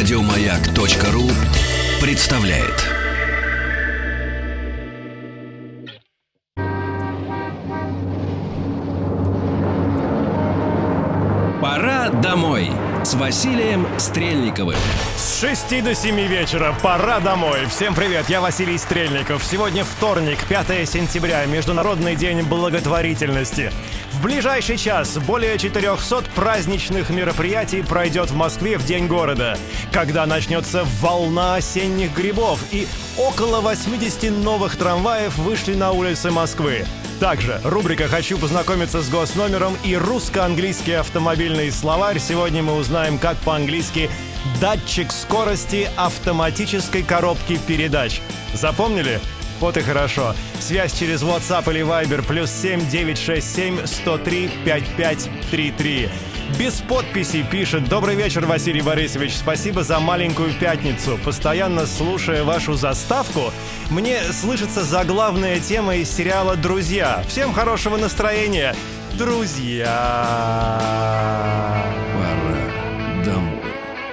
Радиомаяк.ру представляет. Пора домой с Василием Стрельниковым. С 6 до 7 вечера. Пора домой. Всем привет, я Василий Стрельников. Сегодня вторник, 5 сентября, Международный день благотворительности. В ближайший час более 400 праздничных мероприятий пройдет в Москве в День города, когда начнется волна осенних грибов, и около 80 новых трамваев вышли на улицы Москвы. Также рубрика «Хочу познакомиться с госномером» и русско-английский автомобильный словарь. Сегодня мы узнаем, как по-английски «датчик скорости автоматической коробки передач». Запомнили? Вот и хорошо. Связь через WhatsApp или Viber +7 967 103 55 33. Без подписи пишет: «Добрый вечер, Василий Борисович, спасибо за маленькую пятницу. Постоянно слушая вашу заставку, мне слышится заглавная тема из сериала «Друзья». Всем хорошего настроения, друзья!» Пора домой.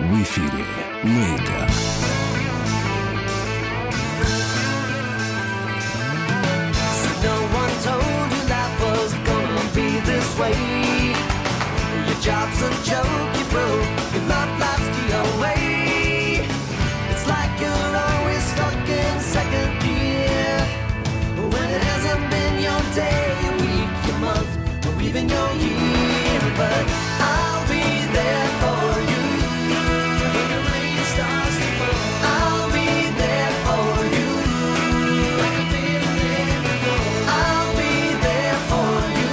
В эфире «Маяка». Job's a joke, you broke, you love life's the away. It's like you're always stuck in second gear, when it hasn't been your day, your week, your month, or even your year. But I'll be there for you, when the rain starts to fall. I'll be there for you, like I've been there before. I'll be there for you,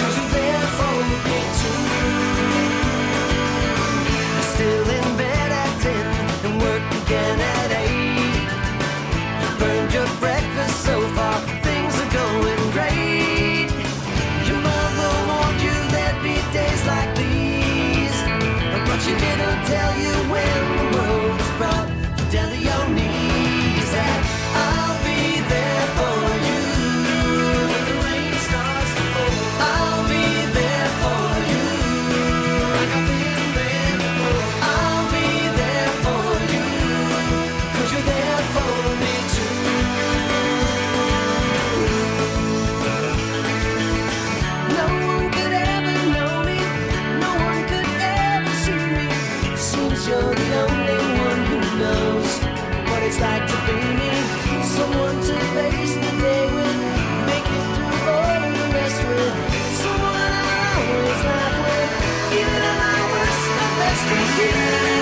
'cause you're there for me too. Still in bed at 10 and work again at 8. You burned your breakfast so far, things are going great. Your mother warned you there'd be days like these, but she didn't tell you when the world was brought you down to your knees. And I'll be there for you when the rain starts to fall. I'll be there for you like I've been there. It's like to be me, someone to face the day with, make it through all the rest with, someone I always laugh with, even at my worst, the best of you.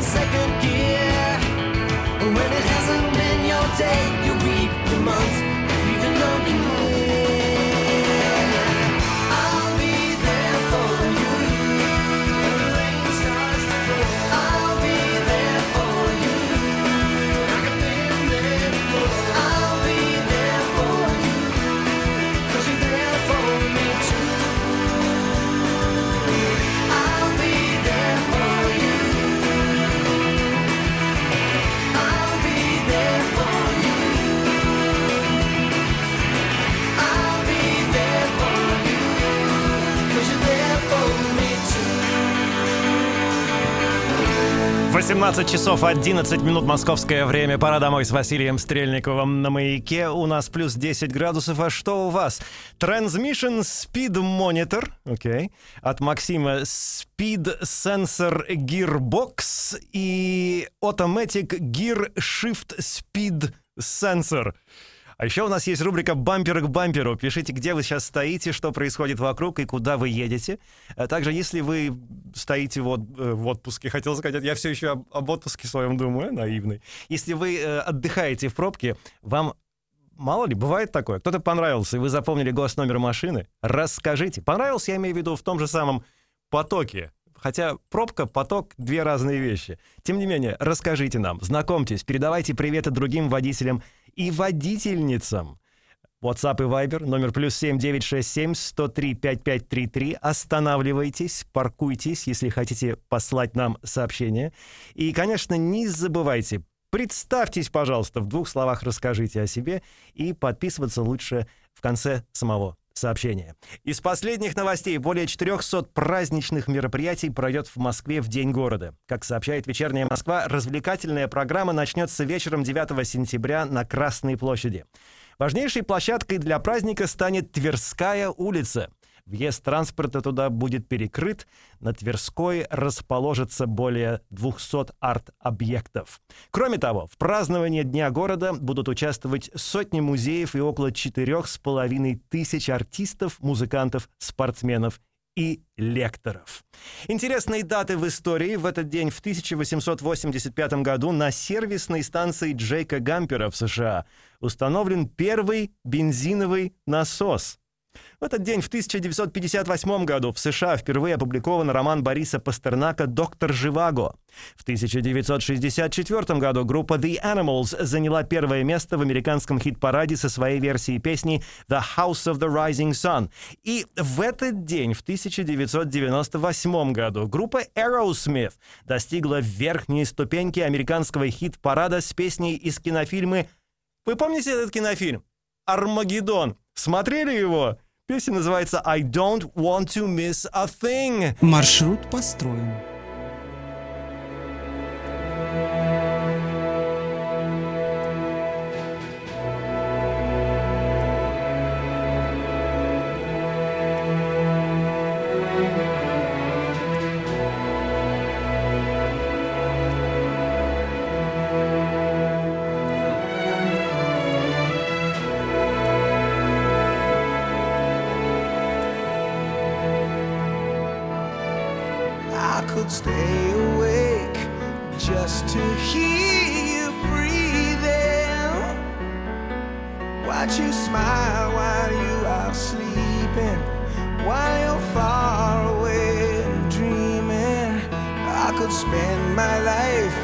Second gear, when it hasn't been your day, your week, your month, even your year. I'll be there for you when the rain starts to fall. I'll be there for you like I've been there before. I'll be there for you 'cause you're there for me too. I'll be there for you. В 18 часов 11 минут московское время. Пора домой с Василием Стрельниковым на «Маяке». У нас плюс 10 градусов. А что у вас? Transmission Speed Monitor, окей, от Максима. Speed Sensor Gearbox и Automatic Gear Shift Speed Sensor. А еще у нас есть рубрика «Бампер к бамперу». Пишите, где вы сейчас стоите, что происходит вокруг и куда вы едете. А также, если вы стоите в отпуске, хотел сказать, я все еще об отпуске своем думаю, наивный. Если вы отдыхаете в пробке, вам, мало ли, бывает такое. Кто-то понравился, и вы запомнили госномер машины, расскажите. Понравился, я имею в виду, в том же самом потоке. Хотя пробка, поток — две разные вещи. Тем не менее, расскажите нам, знакомьтесь, передавайте приветы другим водителям и водительницам. WhatsApp и Viber, номер +7 967 103 5533. Останавливайтесь, паркуйтесь, если хотите послать нам сообщение. И, конечно, не забывайте, представьтесь, пожалуйста, в двух словах расскажите о себе, и подписываться лучше в конце самого сообщения. Из последних новостей: более 400 праздничных мероприятий пройдет в Москве в День города. Как сообщает «Вечерняя Москва», развлекательная программа начнется вечером 9 сентября на Красной площади. Важнейшей площадкой для праздника станет Тверская улица. Въезд транспорта туда будет перекрыт. На Тверской расположится более 200 арт-объектов. Кроме того, в праздновании Дня города будут участвовать сотни музеев и около 4500 артистов, музыкантов, спортсменов и лекторов. Интересные даты в истории. В этот день, в 1885 году, на сервисной станции Джейка Гампера в США установлен первый бензиновый насос. В этот день, в 1958 году, в США впервые опубликован роман Бориса Пастернака «Доктор Живаго». В 1964 году группа The Animals заняла первое место в американском хит-параде со своей версией песни «The House of the Rising Sun». И в этот день, в 1998 году, группа Aerosmith достигла верхней ступеньки американского хит-парада с песней из кинофильма... Вы помните этот кинофильм? «Армагеддон». Смотрели его? Песня называется «I don't want to miss a thing». Маршрут построен. Stay awake just to hear you breathing. Watch you smile while you are sleeping, while you're far away and dreaming. I could spend my life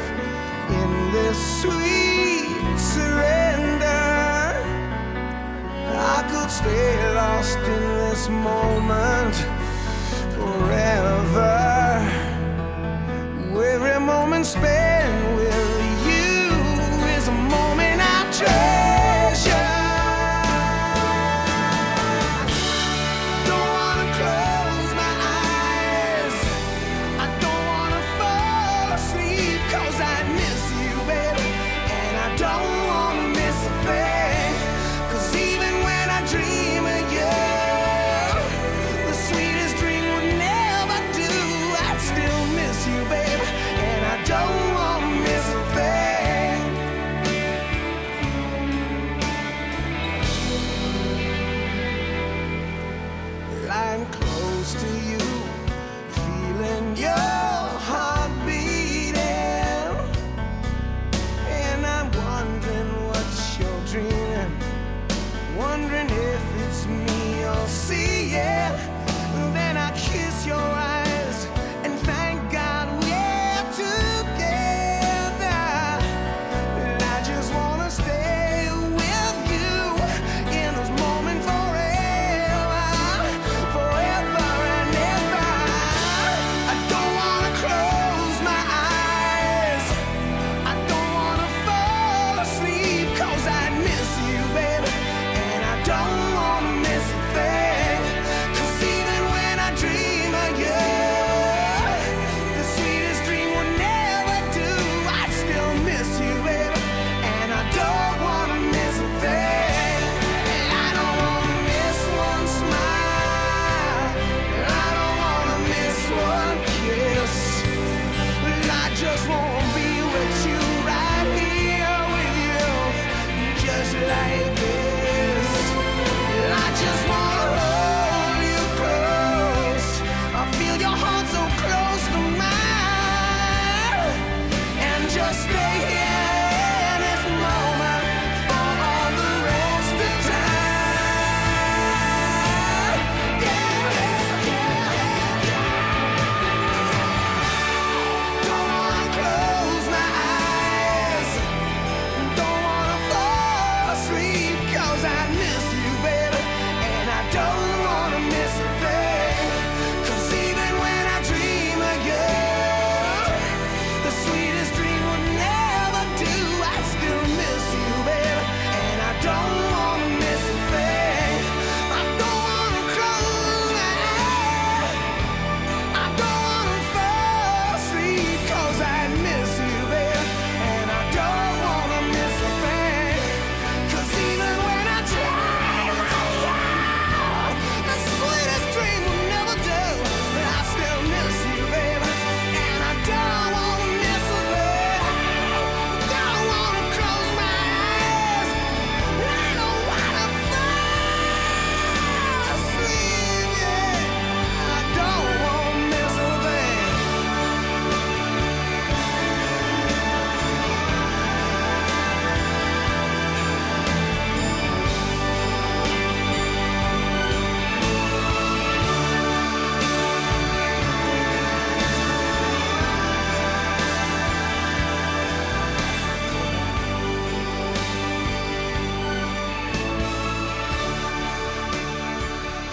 in this sweet surrender. I could stay lost in this moment forever. Every moment spent with you is a moment I treasure. Don't wanna close my eyes, I don't wanna fall asleep, 'cause I miss you, baby, and I don't wanna miss a thing, 'cause even when I dream of you, the sweetest dream would never do.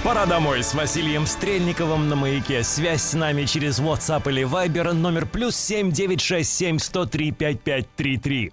Пора домой с Василием Стрельниковым на «Маяке». Связь с нами через WhatsApp или Viber. Номер +7 967 103 5533.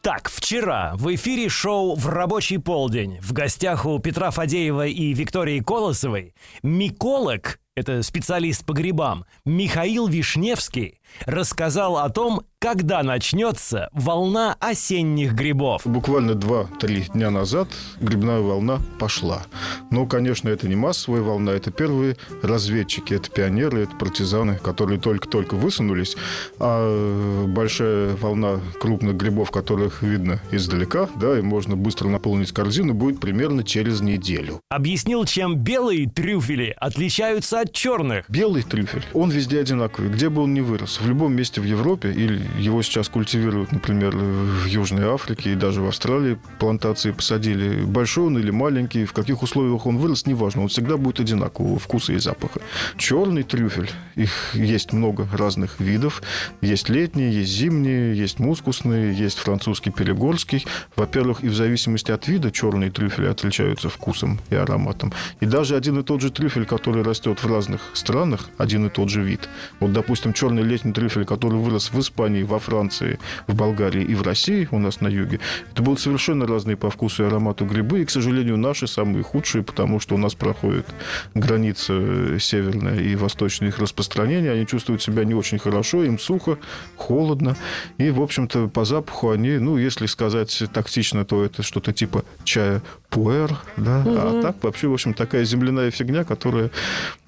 Так, вчера в эфире шоу «В рабочий полдень» в гостях у Петра Фадеева и Виктории Колосовой миколог, это специалист по грибам, Михаил Вишневский рассказал о том, когда начнется волна осенних грибов. Буквально 2-3 дня назад грибная волна пошла. Но, конечно, это не массовая волна, это первые разведчики, это пионеры, это партизаны, которые только-только высунулись. А большая волна крупных грибов, которых видно издалека, да, и можно быстро наполнить корзину, будет примерно через неделю. Объяснил, чем белые трюфели отличаются от черных. Белый трюфель, он везде одинаковый, где бы он ни вырос. В любом месте в Европе или его сейчас культивируют, например, в Южной Африке и даже в Австралии плантации посадили. Большой он или маленький, в каких условиях он вырос, неважно. Он всегда будет одинакового вкуса и запаха. Черный трюфель, их есть много разных видов. Есть летние, есть зимние, есть мускусные, есть французский перегорский. Во-первых, и в зависимости от вида черные трюфели отличаются вкусом и ароматом. И даже один и тот же трюфель, который растет в разных странах, один и тот же вид. Вот, допустим, черный летний трюфель, который вырос в Испании, во Франции, в Болгарии и в России, у нас на юге, это будут совершенно разные по вкусу и аромату грибы. И, к сожалению, наши самые худшие, потому что у нас проходит граница северная и восточная их распространения. Они чувствуют себя не очень хорошо, им сухо, холодно. И, в общем-то, по запаху они, ну, если сказать тактично, то это что-то типа чая пуэр, да? Угу. А так вообще, в общем, такая земляная фигня, которая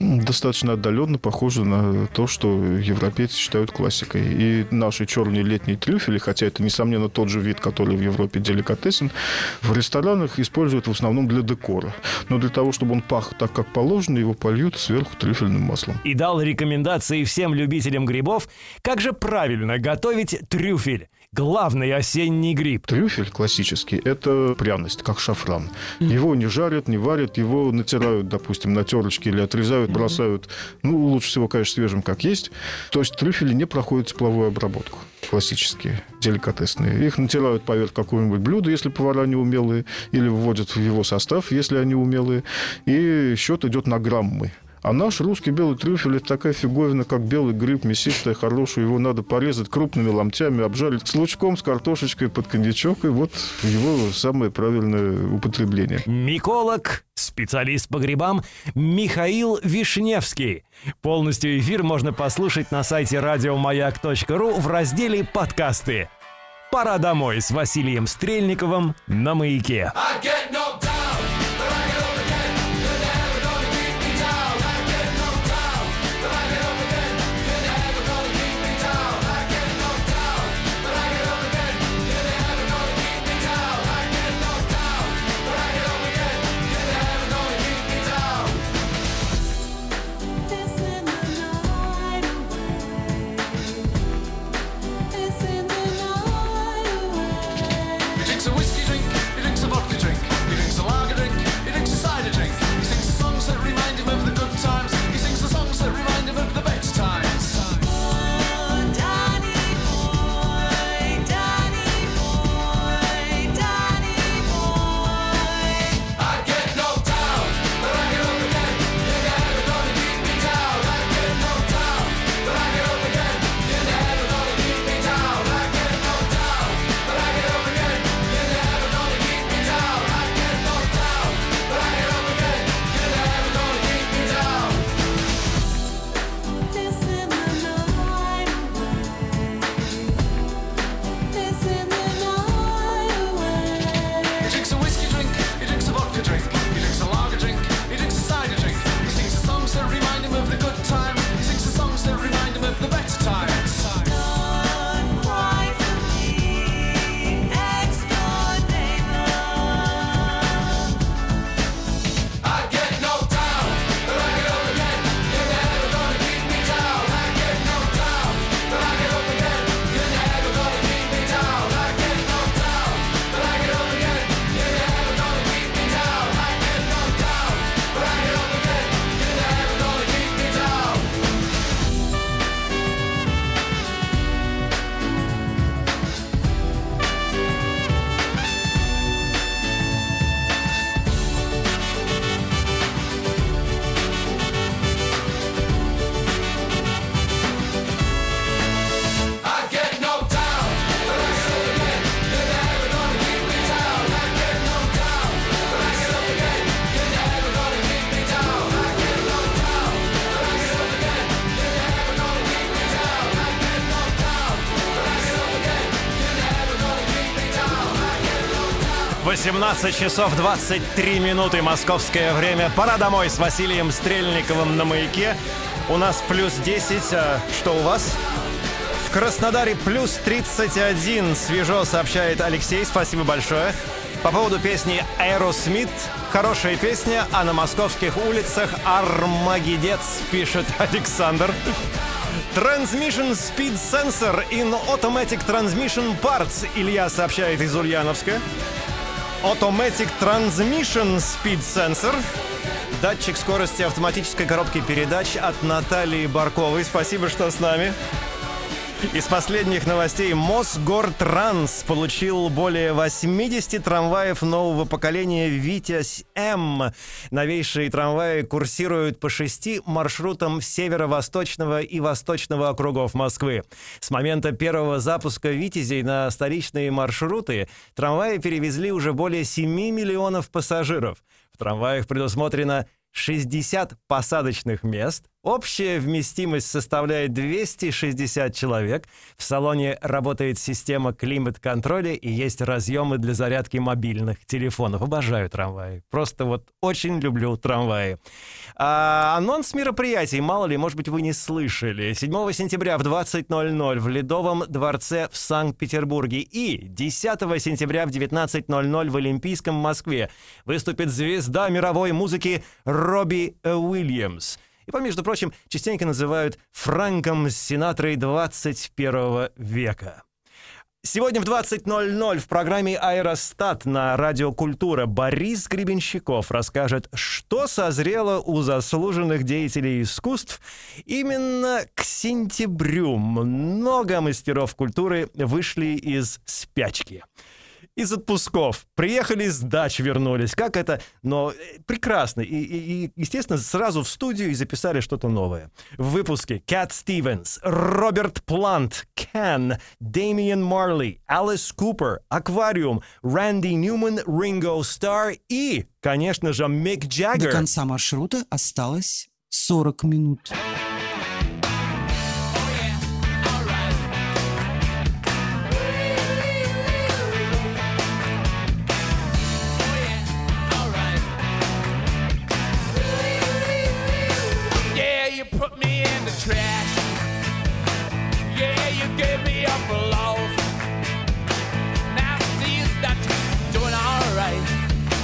достаточно отдаленно похожа на то, что европейцы считают классикой. И наши черные летние трюфели, хотя это, несомненно, тот же вид, который в Европе деликатесен, в ресторанах используют в основном для декора. Но для того, чтобы он пах так, как положено, его польют сверху трюфельным маслом. И дал рекомендации всем любителям грибов, как же правильно готовить трюфель. Главный осенний гриб. Трюфель классический – это пряность, как шафран. Его не жарят, не варят, его натирают, допустим, на терочке или отрезают, бросают. Ну, лучше всего, конечно, свежим, как есть. То есть трюфели не проходят тепловую обработку. Классические, деликатесные. Их натирают поверх какого-нибудь блюда, если повара не умелые, или вводят в его состав, если они умелые. И счет идет на граммы. А наш русский белый трюфель – это такая фиговина, как белый гриб, мясистая, хорошая. Его надо порезать крупными ломтями, обжарить с лучком, с картошечкой под коньячок. И вот его самое правильное употребление. Миколог, специалист по грибам Михаил Вишневский. Полностью эфир можно послушать на сайте радиомаяк.ру в разделе «Подкасты». Пора домой с Василием Стрельниковым на «Маяке». 18 часов 23 минуты московское время. Пора домой с Василием Стрельниковым на «Маяке». У нас плюс 10. А что у вас? В Краснодаре плюс 31. Свежо, сообщает Алексей. Спасибо большое. По поводу песни Aerosmith. Хорошая песня, а на московских улицах армагеддец, пишет Александр. Transmission Speed Sensor in Automatic Transmission Parts, Илья сообщает из Ульяновска. Automatic Transmission Speed Sensor. Датчик скорости автоматической коробки передач от Натальи Барковой. Спасибо, что с нами. Из последних новостей. Мосгортранс получил более 80 трамваев нового поколения «Витязь-М». Новейшие трамваи курсируют по 6 маршрутам северо-восточного и восточного округов Москвы. С момента первого запуска «Витязей» на столичные маршруты трамваи перевезли уже более 7 миллионов пассажиров. В трамваях предусмотрено 60 посадочных мест. Общая вместимость составляет 260 человек. В салоне работает система климат-контроля и есть разъемы для зарядки мобильных телефонов. Обожаю трамваи. Просто вот очень люблю трамваи. Анонс мероприятий, мало ли, может быть, вы не слышали. 7 сентября в 20:00 в Ледовом дворце в Санкт-Петербурге и 10 сентября в 19:00 в Олимпийском Москве выступит звезда мировой музыки Робби э. Уильямс. Его, между прочим, частенько называют Франком Синатрой 21 века. Сегодня в 20:00 в программе «Аэростат» на Радио Культура Борис Гребенщиков расскажет, что созрело у заслуженных деятелей искусств именно к сентябрю. Много мастеров культуры вышли из спячки. Из отпусков. Приехали с дач, вернулись. Как это? Но прекрасно. И естественно, сразу в студию и записали что-то новое. В выпуске Кэт Стивенс, Роберт Плант, Кен, Дэмиен Марли, Алис Купер, Аквариум, Рэнди Ньюман, Ринго Стар и, конечно же, Мик Джаггер. До конца маршрута осталось 40 минут.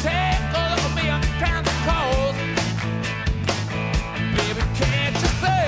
Take a look at me, I'm kinda cold. Baby, can't you say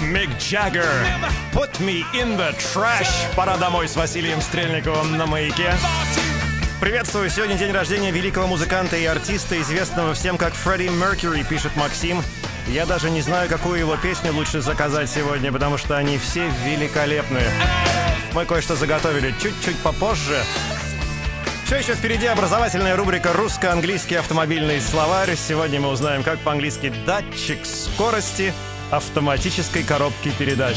Мик Джаггер, Put Me in the Trash. Пора домой с Василием Стрельниковым на Маяке. Приветствую! Сегодня день рождения великого музыканта и артиста, известного всем как Фредди Меркьюри, пишет Максим. Я даже не знаю, какую его песню лучше заказать сегодня, потому что они все великолепные. Мы кое-что заготовили чуть-чуть попозже. Все еще впереди образовательная рубрика «Русско-английский автомобильный словарь». Сегодня мы узнаем, как по-английски «датчик скорости» автоматической коробки передач.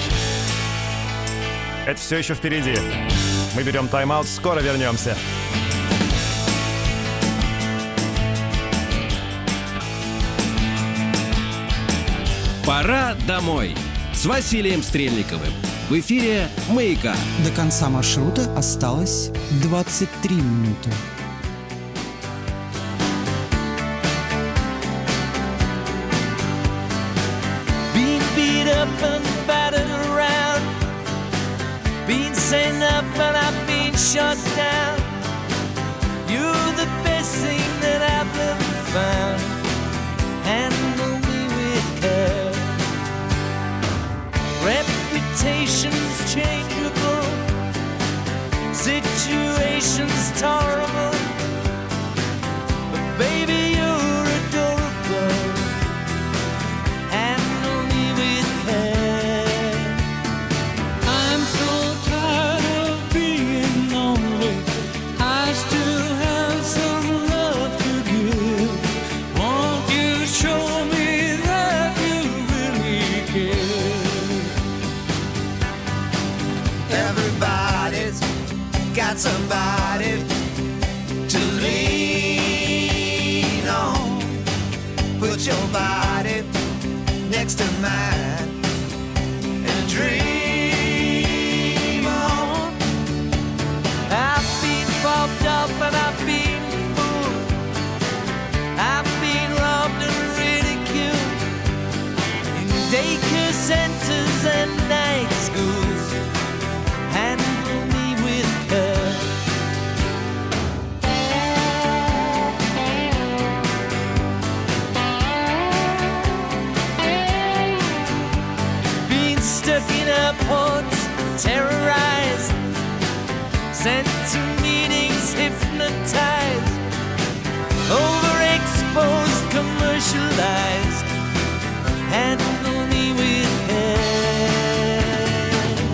Это все еще впереди. Мы берем тайм-аут, скоро вернемся. Пора домой с Василием Стрельниковым. В эфире «Маяка». До конца маршрута осталось 23 минуты. Saying up and I've been shut down. You're the best thing that I've ever found. Handle me with care. Reputations changeable, situations terrible, but baby you're adorable. Handle me with care. I'm so got somebody to lean on. Put your body next to mine and dream on. I've been bumped up and I've been fooled. I've been robbed and ridiculed in daycare centers and night schools. And airports terrorized, sent to meetings hypnotized, overexposed, commercialized, handle me with care.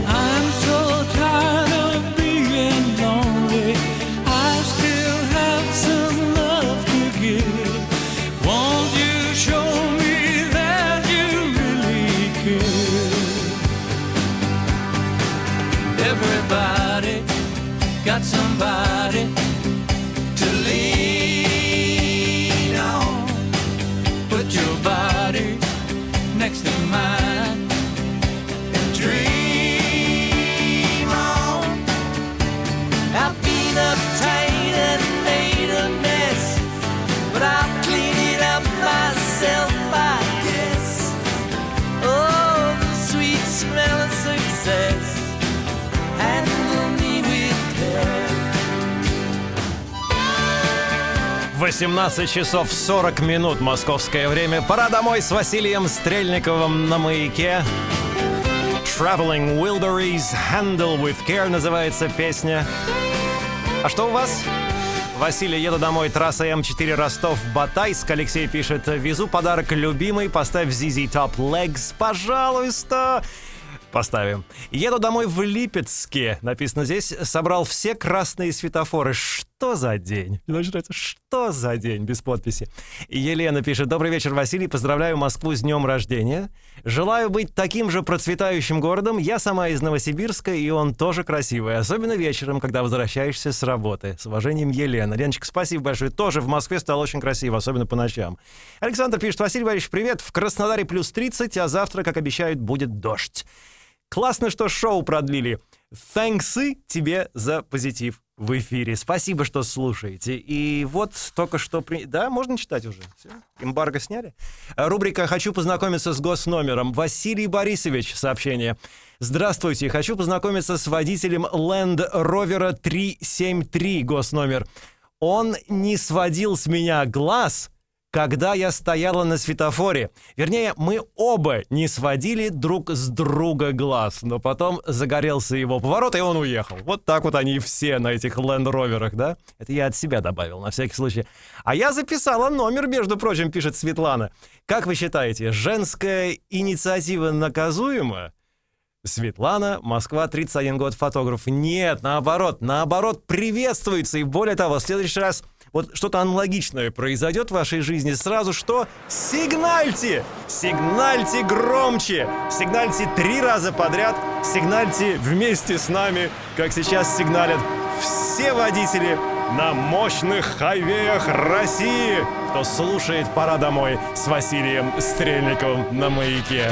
I'm so tired of being lonely, I still have some love to give. Won't you show me that you really care? Everybody got somebody to lean on. Put your body next to mine and dream on. I've been uptight and made a mess, but I'll clean it up myself, I guess. Oh, the sweet smell of success. Handle me with care. 18 часов 40 минут московское время. Пора домой с Василием Стрельниковым на Маяке. Traveling Wilburys, Handle with Care называется песня. А что у вас? Василий, еду домой, трасса М4 Ростов-Батайск. Алексей пишет, везу подарок любимый, поставь ZZ Top Legs, пожалуйста. Поставим. Еду домой в Липецке. Написано здесь. Собрал все красные светофоры. Что за день? Мне очень нравится. Что за день? Без подписи. Елена пишет. Добрый вечер, Василий. Поздравляю Москву с днем рождения. Желаю быть таким же процветающим городом. Я сама из Новосибирска, и он тоже красивый. Особенно вечером, когда возвращаешься с работы. С уважением, Елена. Леночка, спасибо большое. Тоже в Москве стало очень красиво, особенно по ночам. Александр пишет. Василий Борисович, привет. В Краснодаре плюс 30, а завтра, как обещают, будет дождь. Классно, что шоу продлили. Thanks тебе за позитив в эфире. Спасибо, что слушаете. И вот только что... Да, можно читать уже? Все? Эмбарго сняли? Рубрика «Хочу познакомиться с госномером». Василий Борисович, сообщение. Здравствуйте, хочу познакомиться с водителем Land Rover 373, госномер. Он не сводил с меня глаз, когда я стояла на светофоре. Вернее, мы оба не сводили друг с друга глаз, но потом загорелся его поворот, и он уехал. Вот так вот они все на этих Land Rover'ах, да? Это я от себя добавил, на всякий случай. А я записала номер, между прочим, пишет Светлана. Как вы считаете, женская инициатива наказуема? Светлана, Москва, 31 год, фотограф. Нет, наоборот, приветствуется. И более того, в следующий раз вот что-то аналогичное произойдет в вашей жизни. Сразу что? Сигнальте! Сигнальте громче! Сигнальте 3 раза подряд. Сигнальте вместе с нами, как сейчас сигналят все водители на мощных хайвеях России. Кто слушает «Пора домой» с Василием Стрельниковым на «Маяке».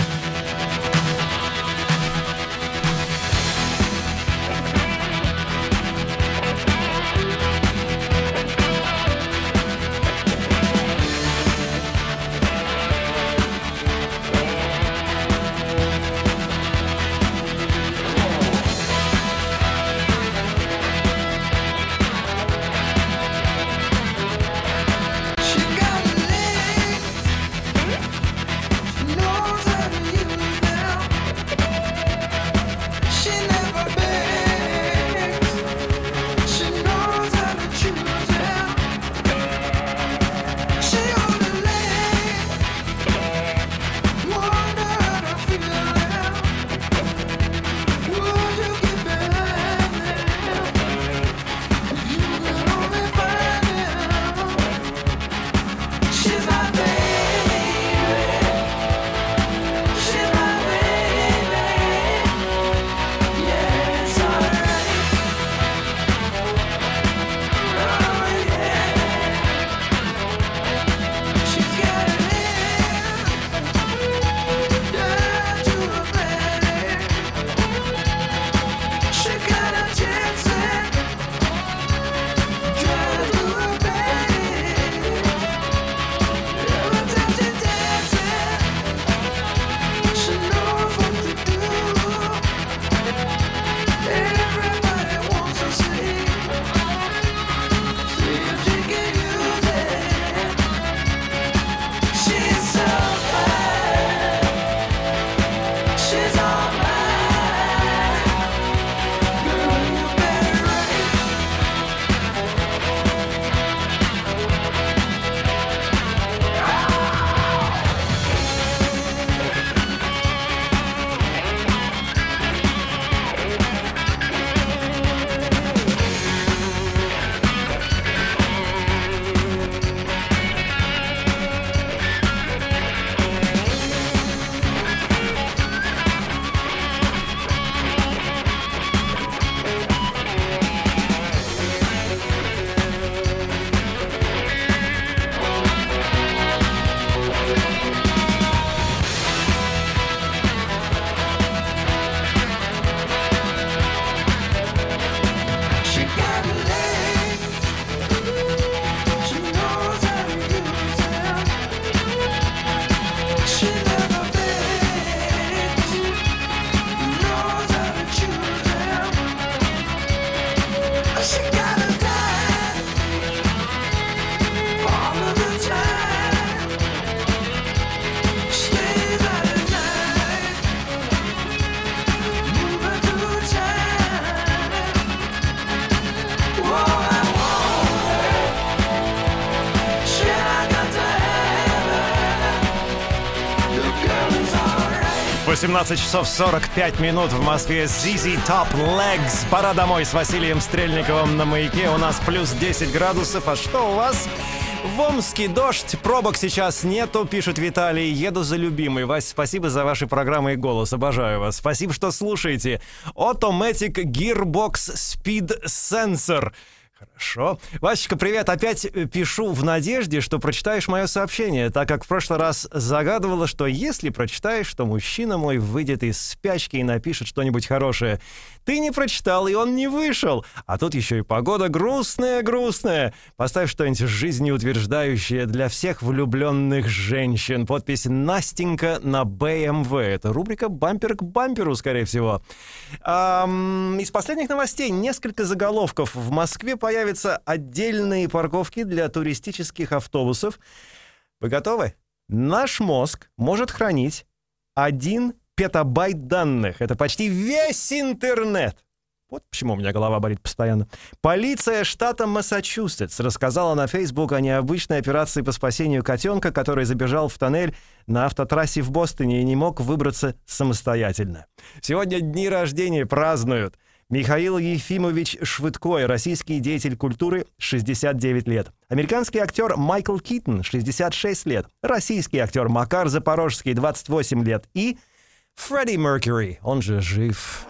В 18 часов 45 минут в Москве. ZZ Top Legs. Пора домой с Василием Стрельниковым на «Маяке». У нас плюс 10 градусов. А что у вас? В Омске дождь. Пробок сейчас нету, пишет Виталий. Еду за любимой. Вась, спасибо за ваши программы и голос. Обожаю вас. Спасибо, что слушаете. Automatic Gearbox Speed Sensor. Хорошо. Васечка, привет. Опять пишу в надежде, что прочитаешь мое сообщение, так как в прошлый раз загадывала, что если прочитаешь, то мужчина мой выйдет из спячки и напишет что-нибудь хорошее. Ты не прочитал, и он не вышел. А тут еще и погода грустная-грустная. Поставь что-нибудь жизнеутверждающее для всех влюбленных женщин. Подпись «Настенька» на БМВ. Это рубрика «Бампер к бамперу», скорее всего. Из последних новостей несколько заголовков. В Москве появятся отдельные парковки для туристических автобусов. Вы готовы? Наш мозг может хранить 1 петабайт данных. Это почти весь интернет. Вот почему у меня голова болит постоянно. Полиция штата Массачусетс рассказала на Facebook о необычной операции по спасению котенка, который забежал в тоннель на автотрассе в Бостоне и не мог выбраться самостоятельно. Сегодня дни рождения празднуют. Михаил Ефимович Швыдкой, российский деятель культуры, 69 лет. Американский актер Майкл Китон, 66 лет. Российский актер Макар Запорожский, 28 лет. И Фредди Меркьюри, он же жив.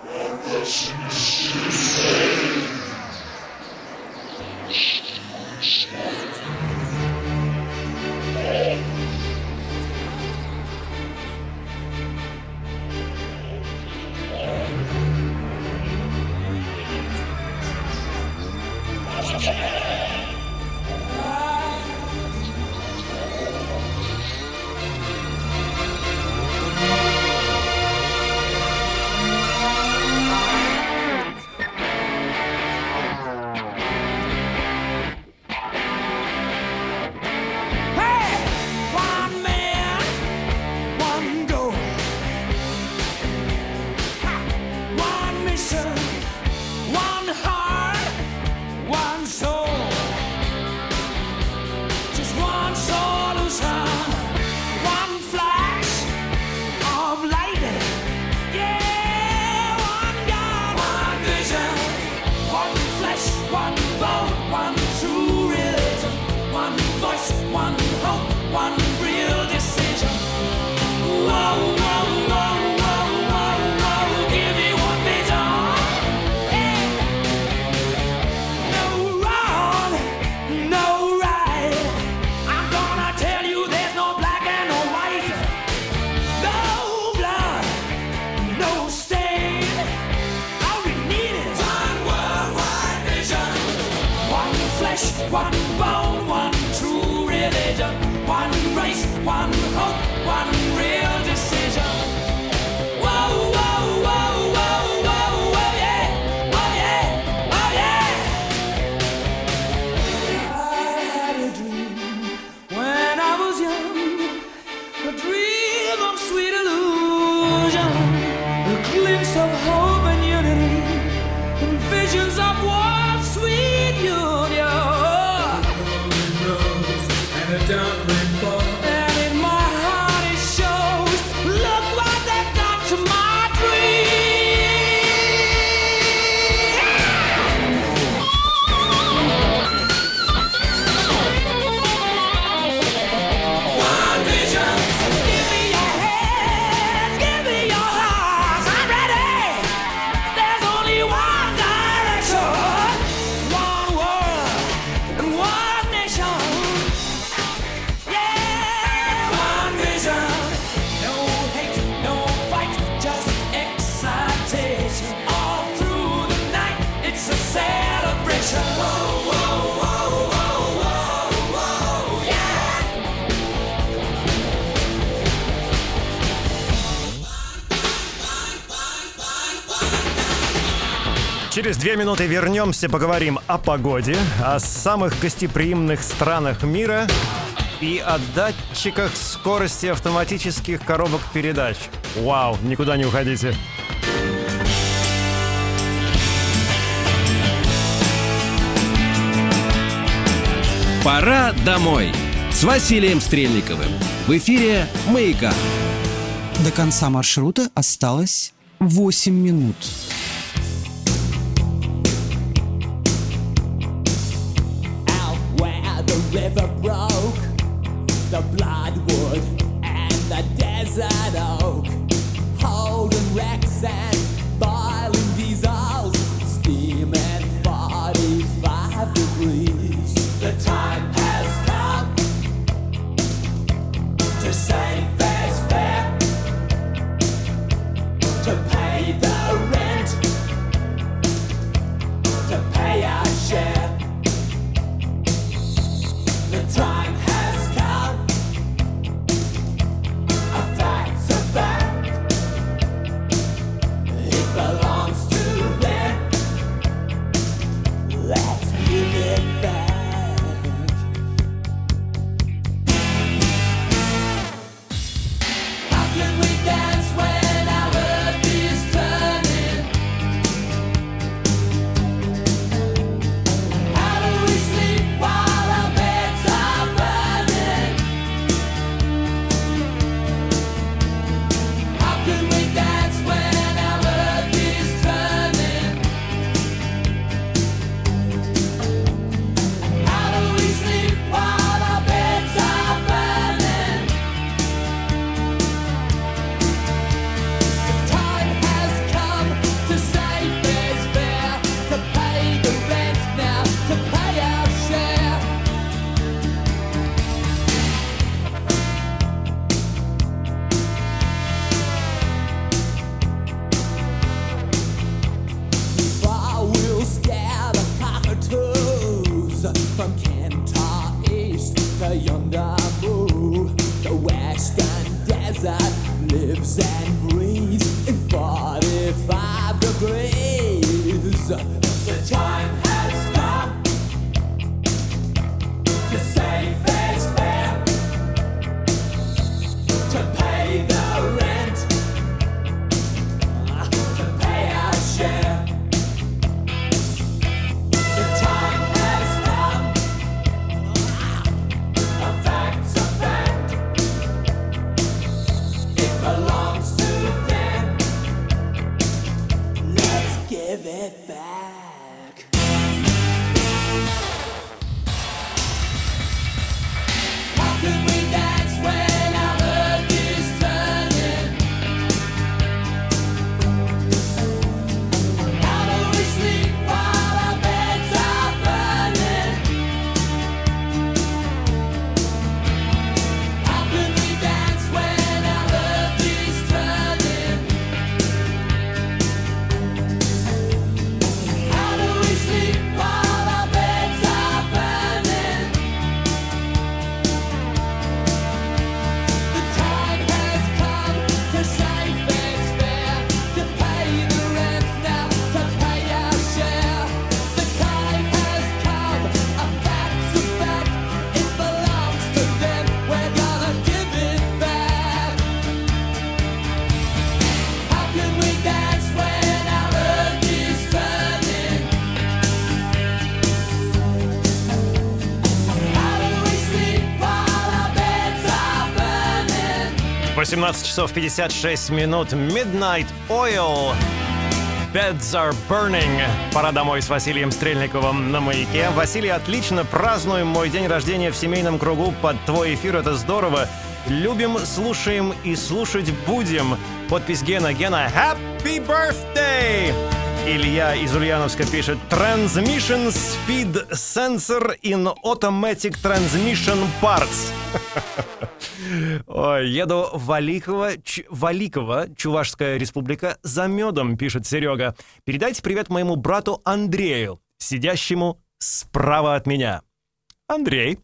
Через 2 минуты вернемся, поговорим о погоде, о самых гостеприимных странах мира и о датчиках скорости автоматических коробок передач. Вау, никуда не уходите. Пора домой с Василием Стрельниковым. В эфире «Маяка». До конца маршрута осталось 8 минут. River broke, the bloodwood and the desert oak, holding wrecks and boiling diesels, steaming 45 degrees. The time has come to save fair's fair, to pay the rent, to pay our share. The time has come, a fact waves and breeze in 45 degrees. The time has come to save face fair, to pay the rent, to pay our share. В 18 часов 56 минут. Midnight Oil. Beds are burning. Пора домой с Василием Стрельниковым на маяке. Василий, отлично. Празднуем мой день рождения в семейном кругу под твой эфир. Это здорово. Любим, слушаем и слушать будем. Подпись Гена. Гена, happy birthday! Илья из Ульяновска пишет. Transmission Speed Sensor in Automatic Transmission Parts. Ой, еду в Валиково, Чувашская республика, за медом, пишет Серега. Передайте привет моему брату Андрею, сидящему справа от меня. Андрей,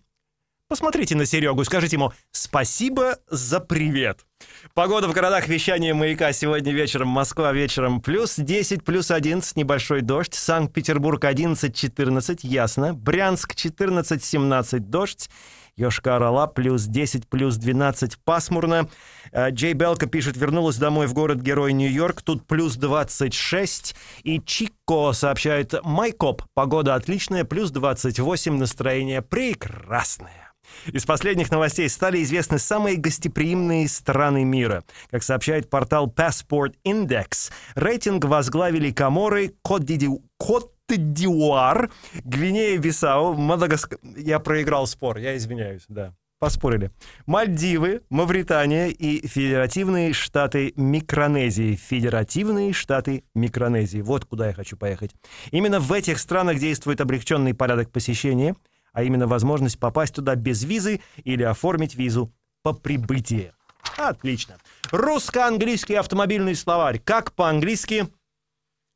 посмотрите на Серегу, скажите ему спасибо за привет. Погода в городах вещания маяка сегодня вечером. Москва вечером плюс 10, плюс 11, небольшой дождь. Санкт-Петербург 11-14, ясно. Брянск 14-17, дождь. Йошкар-Ола, плюс 10, плюс 12, пасмурно. Джей Белка пишет, вернулась домой в город-герой Нью-Йорк, тут плюс 26. И Чико сообщает, Майкоп, погода отличная, плюс 28, настроение прекрасное. Из последних новостей стали известны самые гостеприимные страны мира. Как сообщает портал Passport Index, рейтинг возглавили Коморы, Кот-д'Ивуар, Гвинея-Бисау, Мадагаскар... Я проиграл спор, я извиняюсь, да. Поспорили. Мальдивы, Мавритания и Федеративные Штаты Микронезии. Федеративные Штаты Микронезии. Вот куда я хочу поехать. Именно в этих странах действует облегченный порядок посещения, а именно возможность попасть туда без визы или оформить визу по прибытии. Отлично. Русско-английский автомобильный словарь. Как по-английски?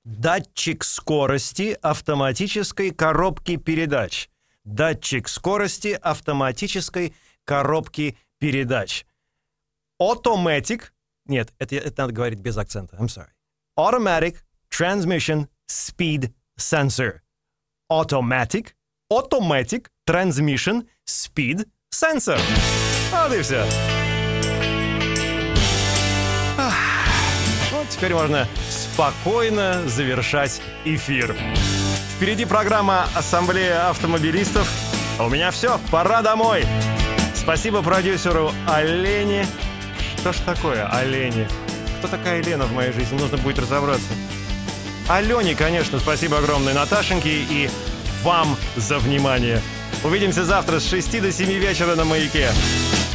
Датчик скорости автоматической коробки передач. Датчик скорости автоматической коробки передач. Automatic. Нет, это надо говорить без акцента. I'm sorry. Automatic Transmission Speed Sensor. Automatic Transmission Speed Sensor. Вот и все. Вот теперь можно спокойно завершать эфир. Впереди программа «Ассамблея автомобилистов». А у меня все, пора домой. Спасибо продюсеру Олене. Что ж такое Олене? Кто такая Лена в моей жизни? Нужно будет разобраться. Алене, конечно, спасибо огромное, Наташеньке и... вам за внимание. Увидимся завтра с 6 до 7 вечера на маяке.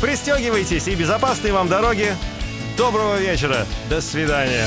Пристегивайтесь и безопасной вам дороги. Доброго вечера. До свидания.